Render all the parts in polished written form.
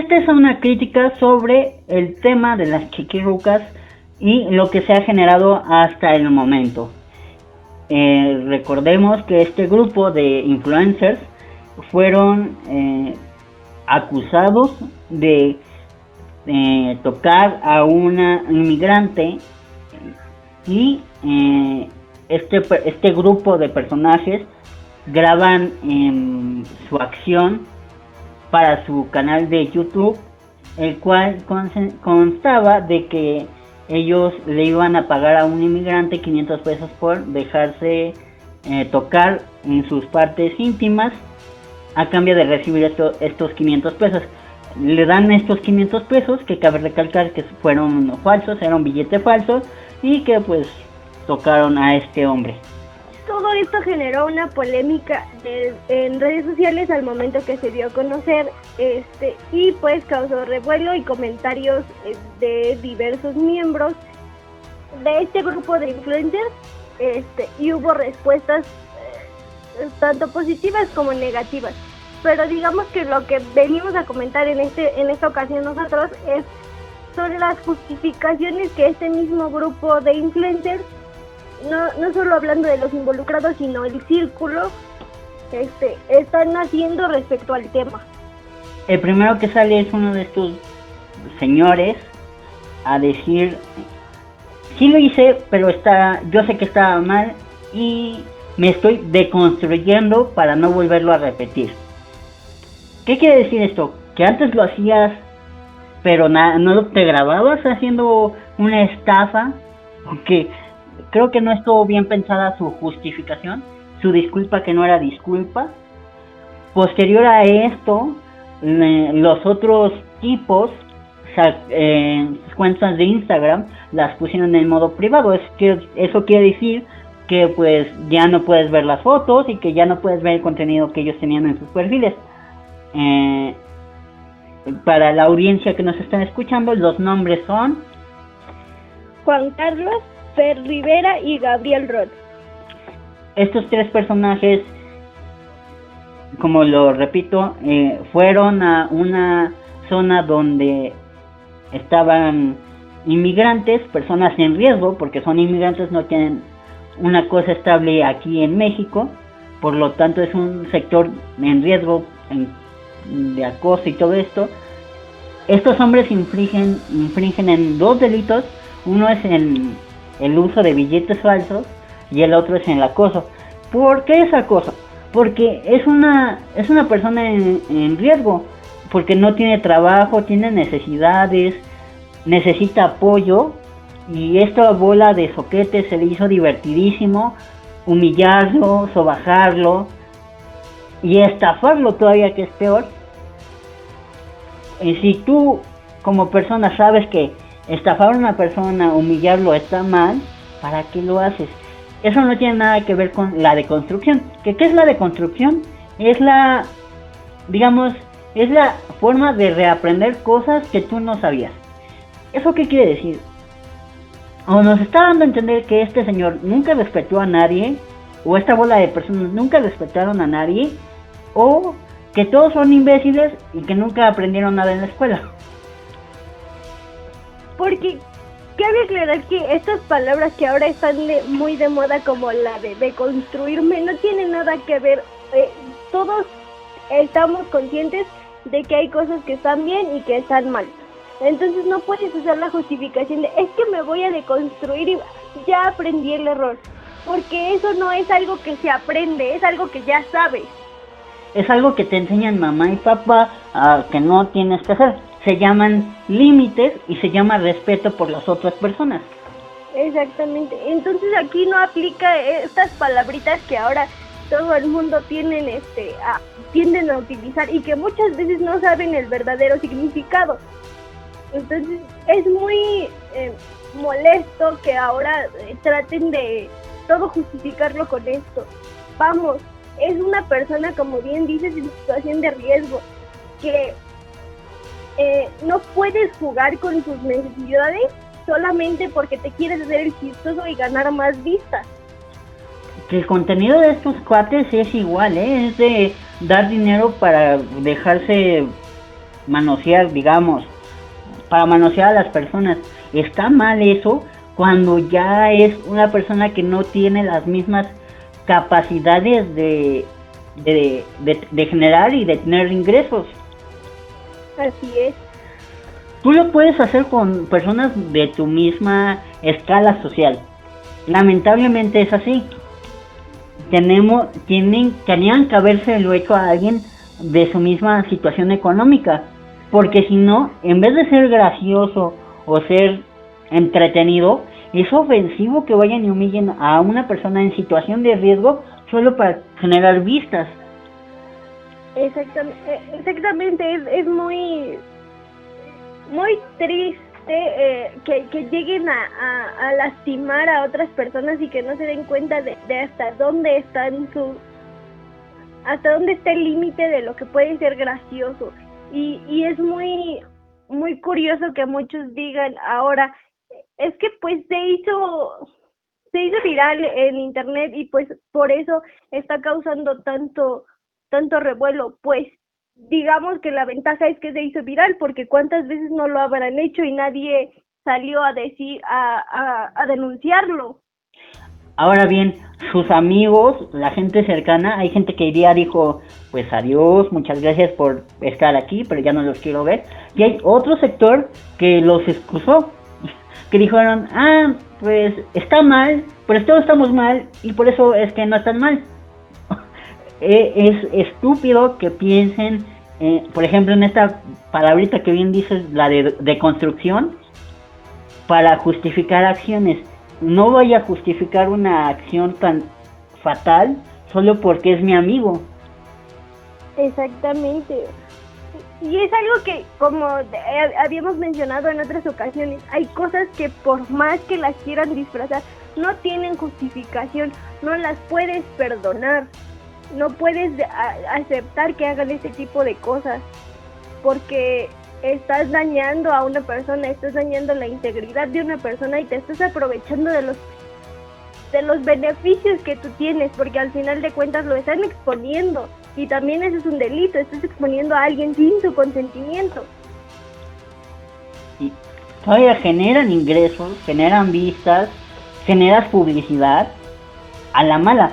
Esta es una crítica sobre el tema de las chiquirucas y lo que se ha generado hasta el momento. Recordemos que este grupo de influencers fueron acusados de tocar a una inmigrante y este grupo de personajes graban su acción para su canal de YouTube, el cual constaba de que ellos le iban a pagar a un inmigrante 500 pesos por dejarse tocar en sus partes íntimas a cambio de recibir estos 500 pesos. Le dan estos 500 pesos, que cabe recalcar que fueron falsos, era un billete falso, y que pues tocaron a este hombre. Todo esto generó una polémica en redes sociales al momento que se dio a conocer, y pues causó revuelo y comentarios de diversos miembros de este grupo de influencers, y hubo respuestas tanto positivas como negativas. Pero digamos que lo que venimos a comentar en esta ocasión nosotros son las justificaciones que este mismo grupo de influencers, no solo hablando de los involucrados, sino el círculo, están haciendo respecto al tema. El primero que sale es uno de estos señores a decir: sí lo hice, pero yo sé que estaba mal y me estoy deconstruyendo para no volverlo a repetir. ¿Qué quiere decir esto? Que antes lo hacías, pero no te grababas haciendo una estafa, porque creo que no estuvo bien pensada su justificación, su disculpa que no era disculpa. Posterior a esto, los otros tipos, sus cuentas de Instagram las pusieron en modo privado. Es que eso quiere decir que pues ya no puedes ver las fotos y que ya no puedes ver el contenido que ellos tenían en sus perfiles. Para la audiencia que nos están escuchando, los nombres son Juan Carlos, Fer Rivera y Gabriel Rod. Estos tres personajes, como lo repito, fueron a una zona donde estaban inmigrantes, personas en riesgo, porque son inmigrantes, no tienen una cosa estable aquí en México, por lo tanto es un sector en riesgo de acoso y todo esto. Estos hombres infringen en dos delitos. Uno es en el uso de billetes falsos y el otro es en el acoso. ¿Por qué es acoso? Porque es una persona en riesgo, porque no tiene trabajo, tiene necesidades, necesita apoyo, y esta bola de soquetes se le hizo divertidísimo humillarlo, sobajarlo y estafarlo todavía, que es peor. Y si tú como persona sabes que estafar a una persona, humillarlo está mal, ¿para qué lo haces? Eso no tiene nada que ver con la deconstrucción. ¿Qué es la deconstrucción? Es la forma de reaprender cosas que tú no sabías. ¿Eso qué quiere decir? O nos está dando a entender que este señor nunca respetó a nadie, o esta bola de personas nunca respetaron a nadie, o que todos son imbéciles y que nunca aprendieron nada en la escuela. Porque cabe aclarar que estas palabras que ahora están muy de moda, como la de deconstruirme, no tienen nada que ver. Todos estamos conscientes de que hay cosas que están bien y que están mal. Entonces no puedes usar la justificación de es que me voy a deconstruir y ya aprendí el error. Porque eso no es algo que se aprende, es algo que ya sabes. Es algo que te enseñan mamá y papá que no tienes que hacer. Se llaman límites y se llama respeto por las otras personas. Exactamente. Entonces aquí no aplica estas palabritas que ahora todo el mundo tienden a utilizar y que muchas veces no saben el verdadero significado. Entonces es muy molesto que ahora traten de todo justificarlo con esto. Vamos, es una persona, como bien dices, en situación de riesgo, que no puedes jugar con tus necesidades solamente porque te quieres hacer el chistoso y ganar más vistas. Que el contenido de estos cuates es igual, es de dar dinero para dejarse manosear, digamos, para manosear a las personas. Está mal eso cuando ya es una persona que no tiene las mismas capacidades de generar y de tener ingresos. Así es. Tú lo puedes hacer con personas de tu misma escala social. Lamentablemente es así. Tenían que haberse lo hecho a alguien de su misma situación económica, porque si no, en vez de ser gracioso o ser entretenido, es ofensivo que vayan y humillen a una persona en situación de riesgo solo para generar vistas. Exactamente, es muy, muy triste que lleguen a lastimar a otras personas y que no se den cuenta de hasta dónde está el límite de lo que puede ser gracioso. Y es muy, muy curioso que muchos digan ahora, es que pues se hizo viral en internet y pues por eso está causando tanto revuelo. Pues digamos que la ventaja es que se hizo viral, porque cuántas veces no lo habrán hecho y nadie salió a decir, a denunciarlo. Ahora bien, sus amigos, la gente cercana, hay gente que iría, dijo, pues adiós, muchas gracias por estar aquí, pero ya no los quiero ver. Y hay otro sector que los excusó, que dijeron, pues está mal, pero todos estamos mal y por eso es que no están mal. Es estúpido que piensen, por ejemplo, en esta palabrita que bien dices, la de construcción, para justificar acciones. No vaya a justificar una acción tan fatal solo porque es mi amigo. Exactamente. Y es algo que, como habíamos mencionado en otras ocasiones, hay cosas que por más que las quieran disfrazar, no tienen justificación, no las puedes perdonar. No puedes aceptar que hagan este tipo de cosas porque estás dañando a una persona, estás dañando la integridad de una persona y te estás aprovechando de los beneficios que tú tienes, porque al final de cuentas lo están exponiendo y también eso es un delito, estás exponiendo a alguien sin su consentimiento. Y todavía generan ingresos, generan vistas, generas publicidad a la mala.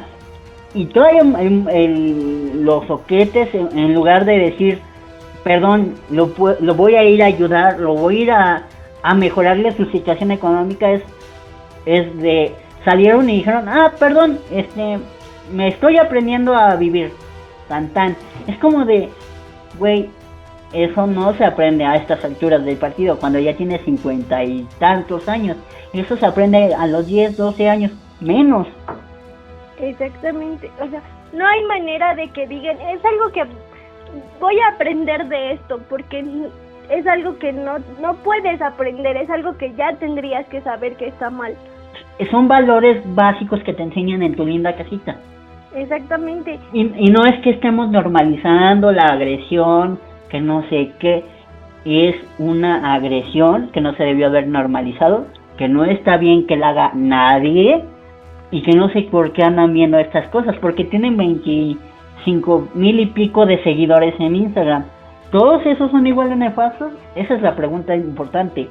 Y todavía los soquetes, en lugar de decir, perdón, lo voy a ir a ayudar, lo voy a ir a mejorarle su situación económica, es de salieron y dijeron, perdón, me estoy aprendiendo a vivir, tan. Es como de, güey, eso no se aprende a estas alturas del partido, cuando ya tiene 50 y tantos años. Eso se aprende a los 10, 12 años, menos. Exactamente, o sea, no hay manera de que digan, es algo que voy a aprender de esto, porque es algo que no puedes aprender, es algo que ya tendrías que saber que está mal. Son valores básicos que te enseñan en tu linda casita. Exactamente. Y no es que estemos normalizando la agresión, que no sé qué, es una agresión que no se debió haber normalizado, que no está bien que la haga nadie. Y que no sé por qué andan viendo estas cosas, porque tienen 25,000 y pico de seguidores en Instagram. ¿Todos esos son igual de nefastos? Esa es la pregunta importante.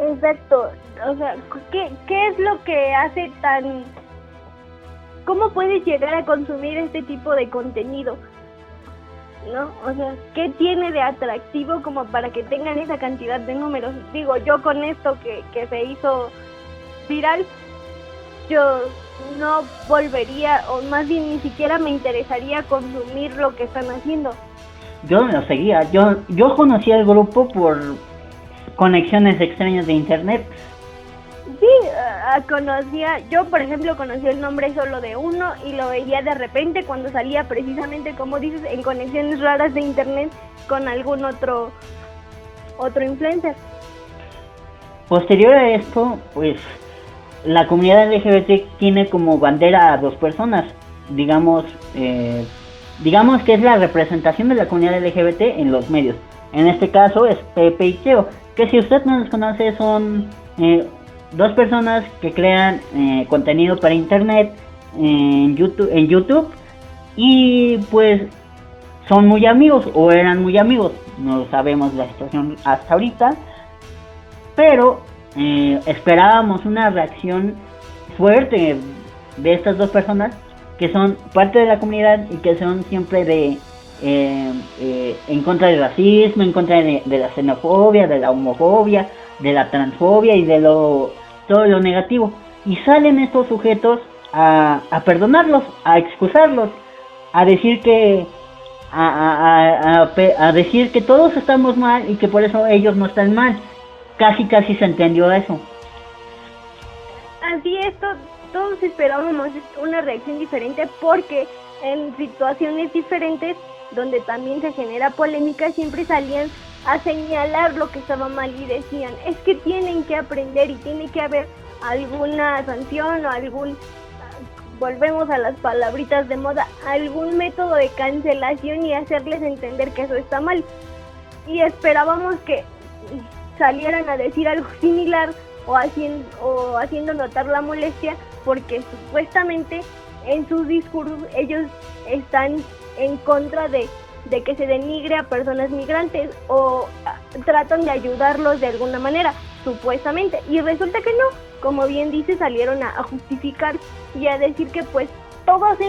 Exacto. O sea, ¿qué es lo que hace tan... ¿Cómo puedes llegar a consumir este tipo de contenido? ¿No? O sea, ¿qué tiene de atractivo como para que tengan esa cantidad de números? Digo, yo con esto que se hizo... viral, yo no volvería, o más bien ni siquiera me interesaría consumir lo que están haciendo. Yo no lo seguía, yo conocí al grupo por conexiones extrañas de internet. Sí, conocía, yo por ejemplo conocí el nombre solo de uno y lo veía de repente cuando salía, precisamente como dices, en conexiones raras de internet con algún otro influencer. Posterior a esto, pues la comunidad LGBT tiene como bandera a dos personas, digamos que es la representación de la comunidad LGBT en los medios. En este caso es Pepe y Teo, que si usted no los conoce son dos personas que crean contenido para internet en YouTube, y pues son muy amigos o eran muy amigos, no sabemos la situación hasta ahorita, pero esperábamos una reacción fuerte de estas dos personas que son parte de la comunidad y que son siempre de en contra del racismo, en contra de la xenofobia, de la homofobia, de la transfobia y de todo lo negativo, y salen estos sujetos a perdonarlos, a excusarlos, a decir que a decir que todos estamos mal y que por eso ellos no están mal. Casi se entendió eso. Así es, todos esperábamos una reacción diferente, porque en situaciones diferentes donde también se genera polémica siempre salían a señalar lo que estaba mal y decían, es que tienen que aprender y tiene que haber alguna sanción o algún, volvemos a las palabritas de moda, algún método de cancelación y hacerles entender que eso está mal. Y esperábamos que salieran a decir algo similar o haciendo notar la molestia, porque supuestamente en sus discursos ellos están en contra de que se denigre a personas migrantes o tratan de ayudarlos de alguna manera, supuestamente, y resulta que no, como bien dice, salieron a justificar y a decir que pues todos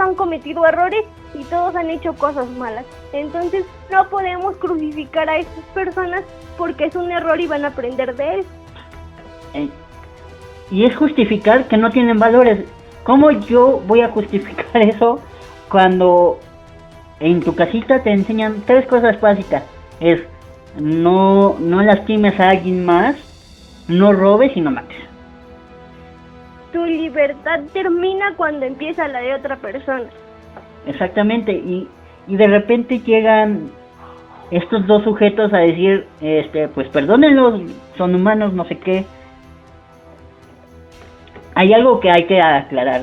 han cometido errores y todos han hecho cosas malas, entonces no podemos crucificar a estas personas porque es un error y van a aprender de él. Y es justificar que no tienen valores. ¿Cómo yo voy a justificar eso cuando en tu casita te enseñan tres cosas básicas? Es no lastimes a alguien más, no robes y no mates. Tu libertad termina cuando empieza la de otra persona. Exactamente, y de repente llegan estos dos sujetos a decir, pues perdónenlos, son humanos, no sé qué. Hay algo que hay que aclarar.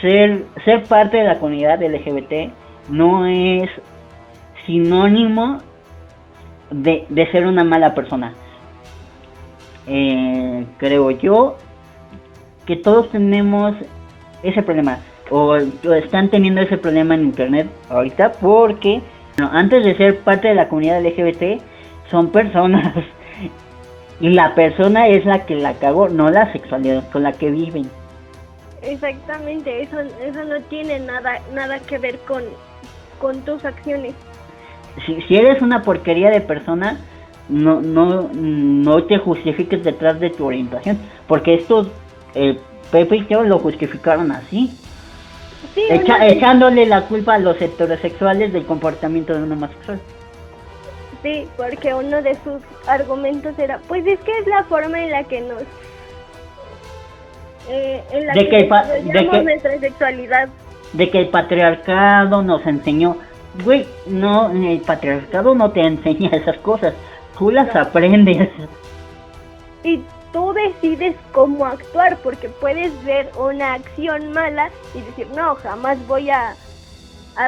Ser parte de la comunidad LGBT no es sinónimo de ser una mala persona. Creo yo que todos tenemos ese problema, o están teniendo ese problema en internet ahorita, porque antes de ser parte de la comunidad LGBT son personas y la persona es la que la cagó, no la sexualidad con la que viven. Exactamente, eso no tiene nada que ver con tus acciones. Si eres una porquería de persona, no te justifiques detrás de tu orientación, porque estos Pepe y Teo lo justificaron así, sí, echándole la culpa a los heterosexuales del comportamiento de un homosexual. Sí, porque uno de sus argumentos era, pues es que es la forma en la que nos en la que desarrollamos nuestra sexualidad, de que el patriarcado nos enseñó. Güey, no, el patriarcado no te enseña esas cosas, tú las aprendes. Y tú decides cómo actuar, porque puedes ver una acción mala y decir, no, jamás voy a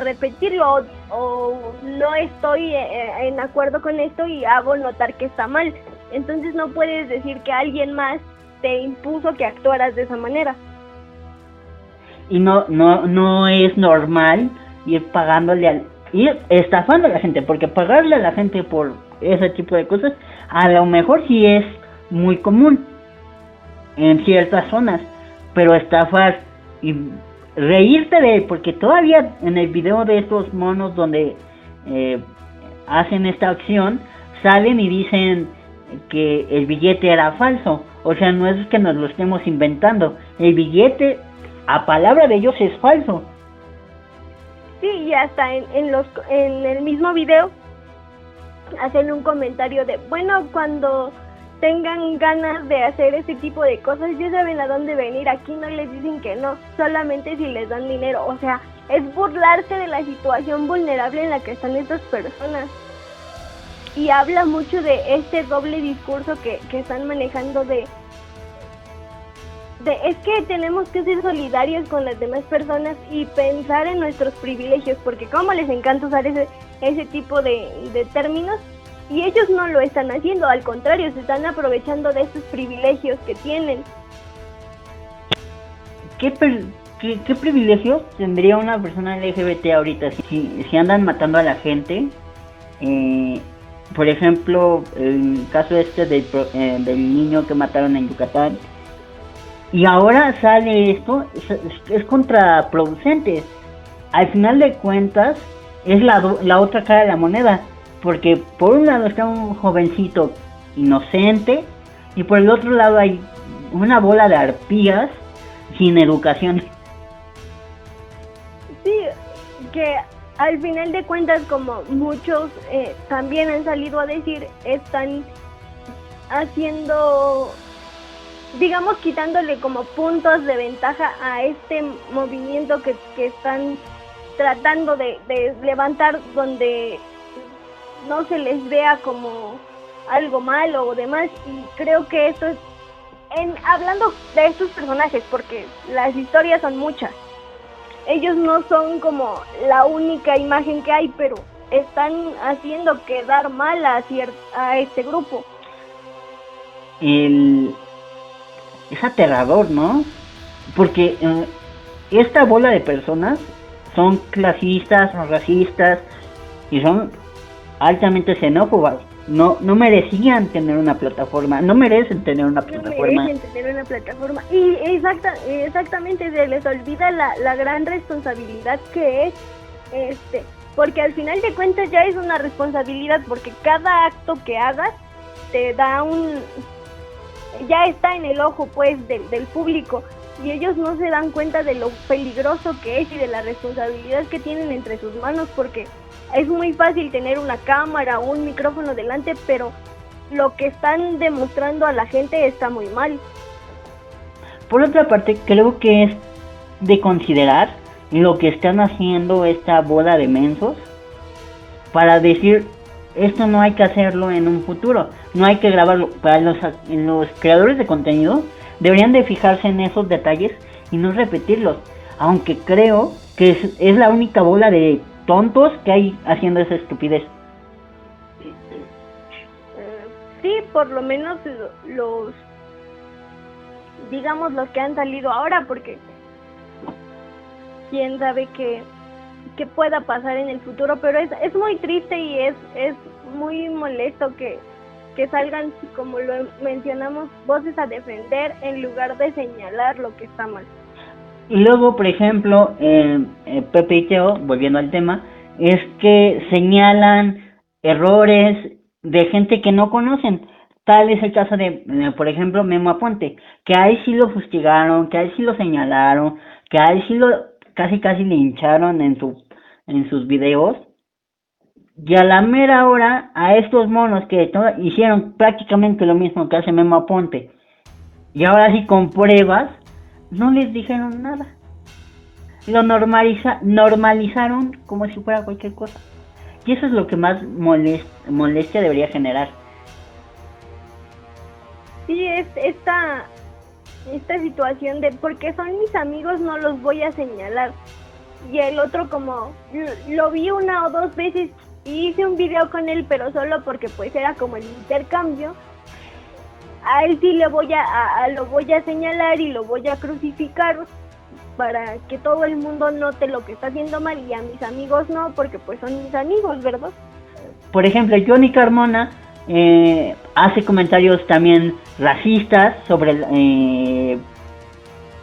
repetirlo, o no estoy en acuerdo con esto y hago notar que está mal. Entonces no puedes decir que alguien más te impuso que actuaras de esa manera. Y no es normal ir pagándole ir estafando a la gente, porque pagarle a la gente por ese tipo de cosas a lo mejor sí es muy común en ciertas zonas, pero estafar y reírte de él, porque todavía en el video de estos monos donde hacen esta acción salen y dicen que el billete era falso. O sea, no es que nos lo estemos inventando, el billete a palabra de ellos es falso. Sí, y hasta en el mismo video hacen un comentario de, bueno, cuando tengan ganas de hacer este tipo de cosas, ya saben a dónde venir, aquí no les dicen que no, solamente si les dan dinero. O sea, es burlarse de la situación vulnerable en la que están estas personas. Y habla mucho de este doble discurso que están manejando es que tenemos que ser solidarios con las demás personas y pensar en nuestros privilegios, porque como les encanta usar ese tipo de términos, y ellos no lo están haciendo, al contrario, se están aprovechando de esos privilegios que tienen. ¿Qué ¿Qué privilegios tendría una persona LGBT ahorita? Si andan matando a la gente, por ejemplo, el caso del niño que mataron en Yucatán, y ahora sale esto, es contraproducente. Al final de cuentas, es la otra cara de la moneda, porque por un lado está un jovencito inocente, y por el otro lado hay una bola de arpías sin educación. Sí, que al final de cuentas, como muchos también han salido a decir, están haciendo, digamos, quitándole como puntos de ventaja a este movimiento que están tratando de levantar, donde no se les vea como algo malo o demás. Y creo que esto es, hablando de estos personajes, porque las historias son muchas, ellos no son como la única imagen que hay, pero están haciendo quedar mal a este grupo. Es aterrador, ¿no? Porque esta bola de personas son clasistas, son racistas y son altamente xenófobas. No merecían tener una plataforma, no merecen tener una plataforma. Y exactamente se les olvida la gran responsabilidad que es, porque al final de cuentas ya es una responsabilidad, porque cada acto que hagas te da ya está en el ojo, pues, del público, y ellos no se dan cuenta de lo peligroso que es y de la responsabilidad que tienen entre sus manos, porque es muy fácil tener una cámara o un micrófono delante, pero lo que están demostrando a la gente está muy mal. Por otra parte, creo que es de considerar lo que están haciendo esta bola de mensos para decir, esto no hay que hacerlo en un futuro, no hay que grabarlo. Para los creadores de contenido deberían de fijarse en esos detalles y no repetirlos, aunque creo que es la única bola de tontos que hay haciendo esa estupidez. Sí, por lo menos los, digamos, los que han salido ahora, porque quién sabe qué pueda pasar en el futuro, pero es muy triste y es muy molesto que salgan, como lo mencionamos, voces a defender en lugar de señalar lo que está mal. Y luego, por ejemplo, Pepe y Teo, volviendo al tema, es que señalan errores de gente que no conocen. Tal es el caso de, por ejemplo, Memo Aponte, que a él sí lo fustigaron, que a él sí lo señalaron, que a él sí lo casi lincharon en sus videos. Y a la mera hora, a estos monos que hicieron prácticamente lo mismo que hace Memo Aponte, y ahora sí con pruebas, no les dijeron nada. Lo normalizaron como si fuera cualquier cosa. Y eso es lo que más molestia debería generar. Sí, es esta situación de, porque son mis amigos, no los voy a señalar. Y el otro, como lo vi una o dos veces y hice un video con él, pero solo porque pues era como el intercambio. A él sí lo voy a señalar y lo voy a crucificar para que todo el mundo note lo que está haciendo mal, y a mis amigos no, porque pues son mis amigos, ¿verdad? Por ejemplo, Johnny Carmona hace comentarios también racistas sobre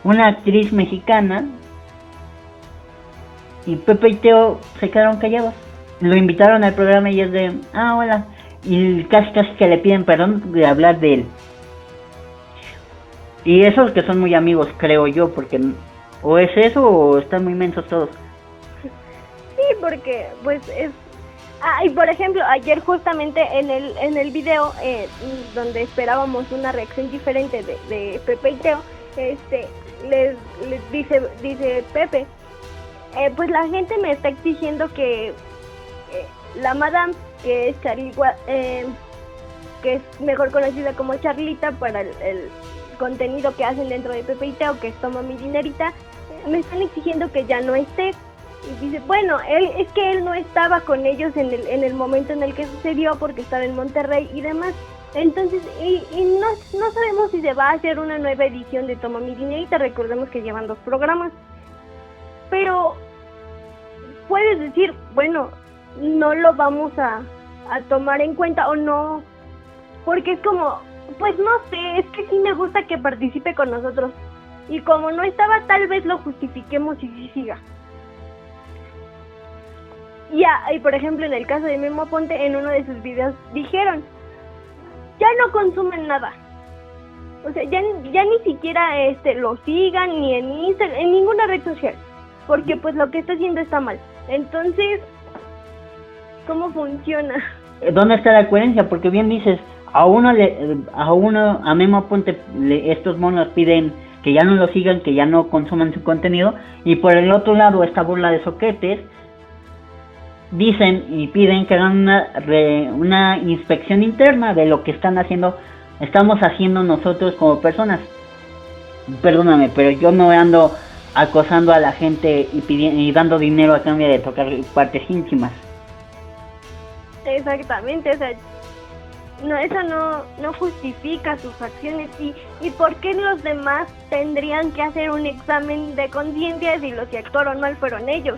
una actriz mexicana, y Pepe y Teo se quedaron callados. Lo invitaron al programa y es de, hola. Y casi que le piden perdón de hablar de él. Y esos que son muy amigos, creo yo, porque o es eso o están muy mensos todos. Sí, porque pues es... y por ejemplo, ayer justamente en el video donde esperábamos una reacción diferente de Pepe y Teo, les dice Pepe, pues la gente me está exigiendo que la madame, que es Charigua, que es mejor conocida como Charlita para el contenido que hacen dentro de Pepe y Teo, que es Toma mi Dinerita, me están exigiendo que ya no esté. Y dice, bueno, él no estaba con ellos en el momento en el que sucedió, porque estaba en Monterrey y demás. Entonces, y no sabemos si se va a hacer una nueva edición de Toma mi Dinerita. Recordemos que llevan 2 programas. pero puedes decir, bueno, no lo vamos a tomar en cuenta o no, porque es como, pues no sé, es que sí me gusta que participe con nosotros y como no estaba, tal vez lo justifiquemos y sí siga. Y por ejemplo, en el caso de Memo Aponte, en uno de sus videos dijeron, ya no consumen nada. O sea, ya ni siquiera lo sigan, ni en Instagram, en ninguna red social, porque pues lo que está haciendo está mal. Entonces, ¿cómo funciona? ¿Dónde está la coherencia? Porque bien dices, a Memo Aponte, estos monos piden que ya no lo sigan, que ya no consuman su contenido, y por el otro lado, esta burla de soquetes, dicen y piden que hagan una inspección interna de lo que estamos haciendo nosotros como personas. Perdóname, pero yo no ando acosando a la gente y dando dinero a cambio de tocar partes íntimas. Exactamente, o sea, no, eso no justifica sus acciones. ¿Y por qué los demás tendrían que hacer un examen de conciencia si los que actuaron mal fueron ellos?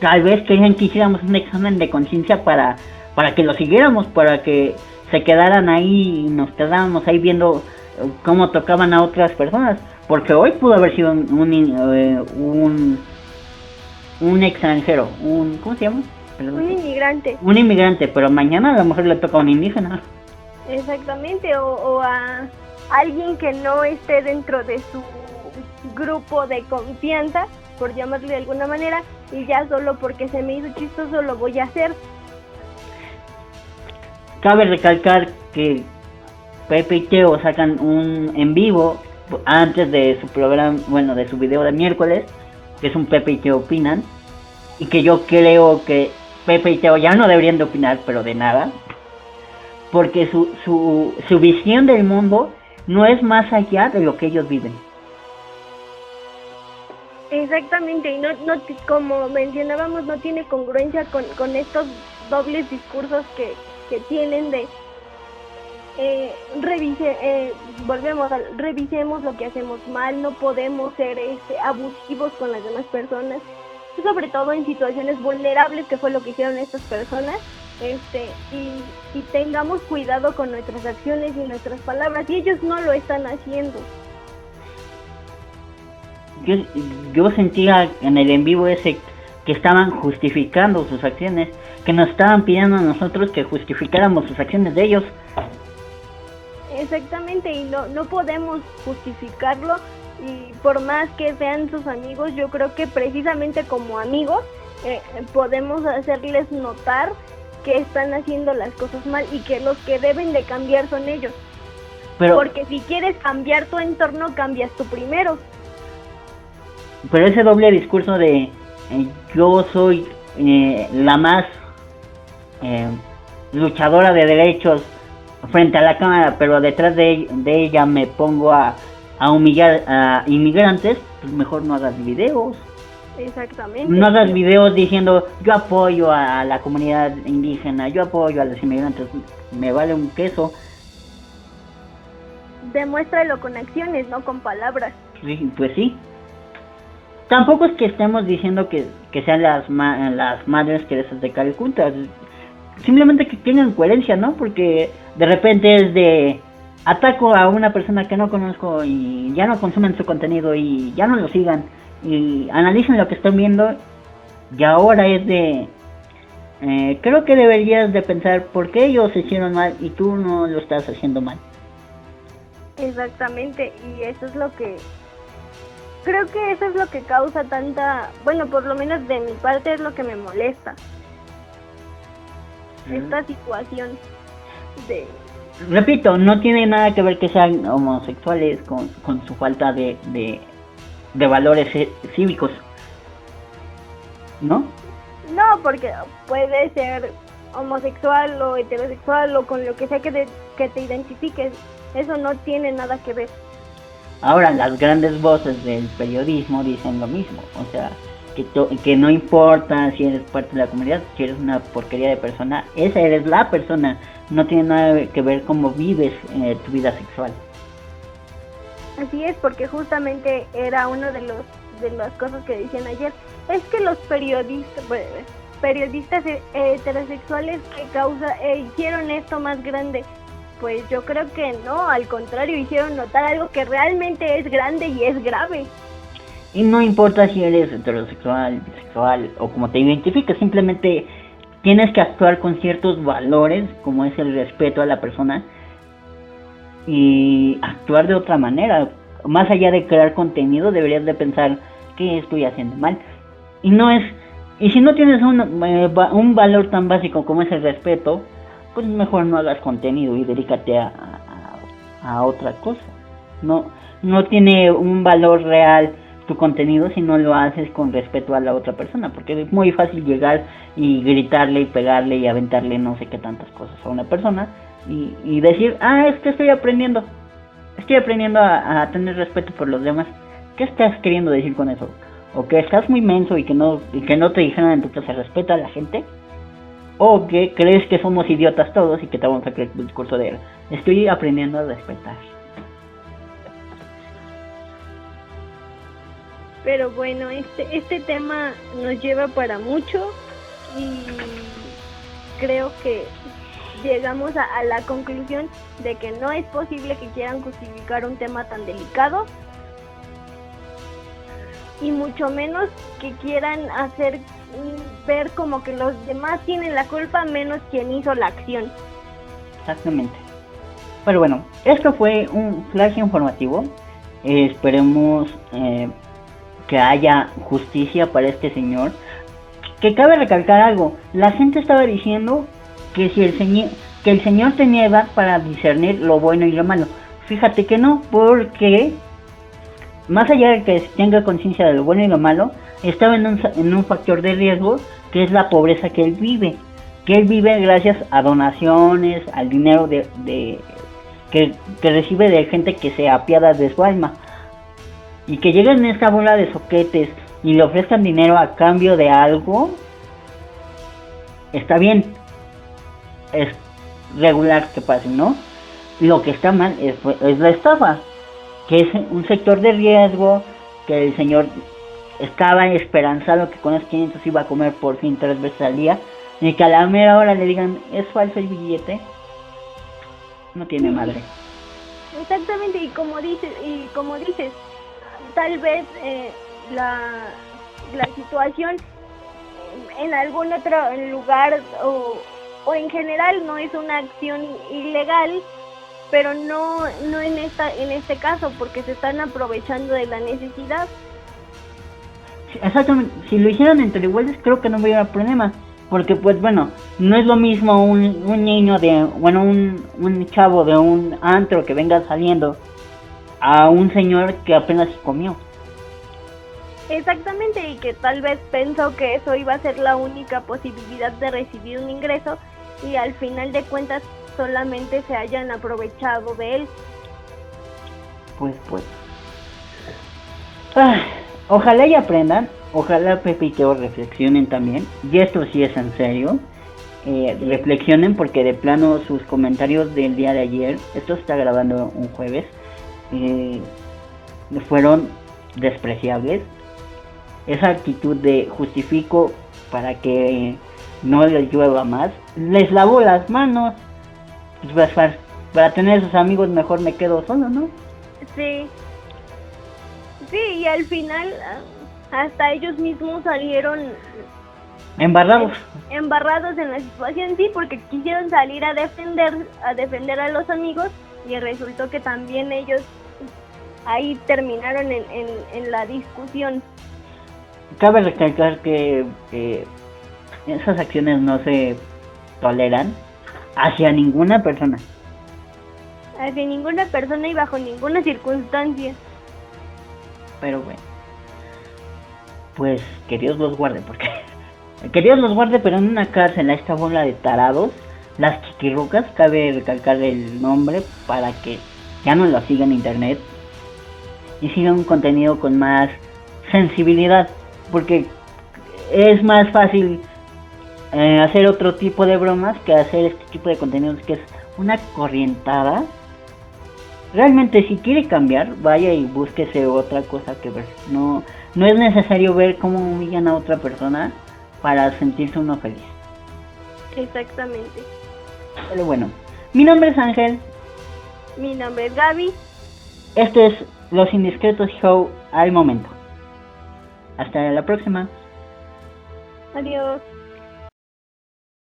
Tal vez querían que hiciéramos un examen de conciencia para que lo siguiéramos, para que se quedaran ahí y nos quedábamos ahí viendo cómo tocaban a otras personas. Porque hoy pudo haber sido un extranjero, ¿cómo se llama? Perdón. Un inmigrante, pero mañana a lo mejor le toca a un indígena. Exactamente, o a alguien que no esté dentro de su grupo de confianza, por llamarle de alguna manera, y ya solo porque se me hizo chistoso lo voy a hacer. Cabe recalcar que Pepe y Teo sacan un en vivo antes de su programa, bueno, de su video de miércoles, que es un Pepe y Teo opinan, y que yo creo que Pepe y Teo ya no deberían de opinar, pero de nada, porque su visión del mundo no es más allá de lo que ellos viven. Exactamente, y no, como mencionábamos, no tiene congruencia con estos dobles discursos que tienen de revisemos lo que hacemos mal, no podemos ser abusivos con las demás personas, sobre todo en situaciones vulnerables, que fue lo que hicieron estas personas, y tengamos cuidado con nuestras acciones y nuestras palabras, y ellos no lo están haciendo. Yo sentía en el en vivo ese que estaban justificando sus acciones, que nos estaban pidiendo a nosotros que justificáramos sus acciones de ellos. Exactamente, y no podemos justificarlo, y por más que sean sus amigos, yo creo que precisamente como amigos podemos hacerles notar que están haciendo las cosas mal y que los que deben de cambiar son ellos. Pero, porque si quieres cambiar tu entorno, cambias tú primero. Pero ese doble discurso de yo soy la más luchadora de derechos frente a la cámara, pero detrás de ella me pongo a humillar a inmigrantes, pues mejor no hagas videos. Exactamente. No hagas videos diciendo yo apoyo a la comunidad indígena, yo apoyo a los inmigrantes, me vale un queso. Demuéstralo con acciones, no con palabras. Sí, pues sí. Tampoco es que estemos diciendo que sean las madres Teresas de Calcuta, simplemente que tengan coherencia, ¿no? Porque de repente es de ataco a una persona que no conozco y ya no consumen su contenido y ya no lo sigan y analicen lo que están viendo, y ahora es de creo que deberías de pensar por qué ellos se hicieron mal y tú no lo estás haciendo mal. Exactamente, y eso es lo que... Creo que eso es lo que causa tanta... Bueno, por lo menos de mi parte es lo que me molesta. Esta situación de... Repito, no tiene nada que ver que sean homosexuales con su falta de valores cívicos, ¿no? No, porque puede ser homosexual o heterosexual o con lo que sea que te identifiques. Eso no tiene nada que ver. Ahora, las grandes voces del periodismo dicen lo mismo, o sea, que no importa si eres parte de la comunidad, si eres una porquería de persona, esa eres la persona, no tiene nada que ver cómo vives tu vida sexual. Así es, porque justamente era uno de los de las cosas que decían ayer, es que los periodistas, bueno, periodistas heterosexuales que hicieron esto más grande. Pues yo creo que no, al contrario, hicieron notar algo que realmente es grande y es grave. Y no importa si eres heterosexual, bisexual o como te identificas, simplemente tienes que actuar con ciertos valores, como es el respeto a la persona, y actuar de otra manera. Más allá de crear contenido, deberías de pensar qué estoy haciendo mal. Y no es, y si no tienes un valor tan básico como es el respeto, pues mejor no hagas contenido y dedícate a otra cosa. No tiene un valor real tu contenido si no lo haces con respeto a la otra persona, porque es muy fácil llegar y gritarle y pegarle y aventarle no sé qué tantas cosas a una persona y decir, es que estoy aprendiendo a tener respeto por los demás. ¿Qué estás queriendo decir con eso? ¿O que estás muy menso y que no te dijeron en tu casa respeta a la gente? ¿O que crees que somos idiotas todos y que te vamos a creer el discurso de él? Estoy aprendiendo a respetar. Pero bueno, este tema nos lleva para mucho y creo que llegamos a la conclusión de que no es posible que quieran justificar un tema tan delicado y mucho menos que quieran hacer ver como que los demás tienen la culpa menos quien hizo la acción. Exactamente. Pero bueno, esto fue un flash informativo. Esperemos que haya justicia para este señor. Que cabe recalcar algo. La gente estaba diciendo que si el señor tenía edad para discernir lo bueno y lo malo. Fíjate que no, porque más allá de que tenga conciencia de lo bueno y lo malo, estaba en un factor de riesgo, que es la pobreza que él vive. Que él vive gracias a donaciones, al dinero que recibe de gente que se apiada de su alma. Y que lleguen en esta bola de soquetes y le ofrezcan dinero a cambio de algo, está bien. Es regular que pase, ¿no? Lo que está mal es la estafa, que es un sector de riesgo, que el señor estaba esperanzado que con los 500 iba a comer por fin 3 veces al día, y que a la mera hora le digan, es falso el billete, no tiene madre. Exactamente, y como dices, tal vez la situación en algún otro lugar o en general no es una acción ilegal, pero no en este caso, porque se están aprovechando de la necesidad. Exactamente, si lo hicieran entre iguales creo que no hubiera problema, porque pues bueno, no es lo mismo un niño un chavo de un antro que venga saliendo a un señor que apenas comió. Exactamente, y que tal vez pensó que eso iba a ser la única posibilidad de recibir un ingreso y al final de cuentas solamente se hayan aprovechado de él. Pues. Ojalá y aprendan, ojalá Pepe y Teo reflexionen también, y esto sí es en serio, reflexionen, porque de plano sus comentarios del día de ayer, esto se está grabando un jueves, fueron despreciables. Esa actitud de justifico para que no les llueva más, les lavo las manos, pues para tener sus amigos mejor me quedo solo, ¿no? Sí. Sí, y al final hasta ellos mismos salieron embarrados en la situación, sí, porque quisieron salir a defender a los amigos y resultó que también ellos ahí terminaron en la discusión. Cabe recalcar que esas acciones no se toleran hacia ninguna persona y bajo ninguna circunstancia. Pero bueno, pues que Dios los guarde, pero en una cárcel a esta bola de tarados, las chiquirucas, cabe recalcar el nombre para que ya no lo sigan en internet y sigan un contenido con más sensibilidad, porque es más fácil hacer otro tipo de bromas que hacer este tipo de contenidos que es una corrientada realmente si quiere cambiar, vaya y búsquese otra cosa que ver. No es necesario ver cómo humillan a otra persona para sentirse uno feliz. Exactamente. Pero bueno, mi nombre es Ángel. Mi nombre es Gaby. Este es Los Indiscretos Show al momento. Hasta la próxima. Adiós.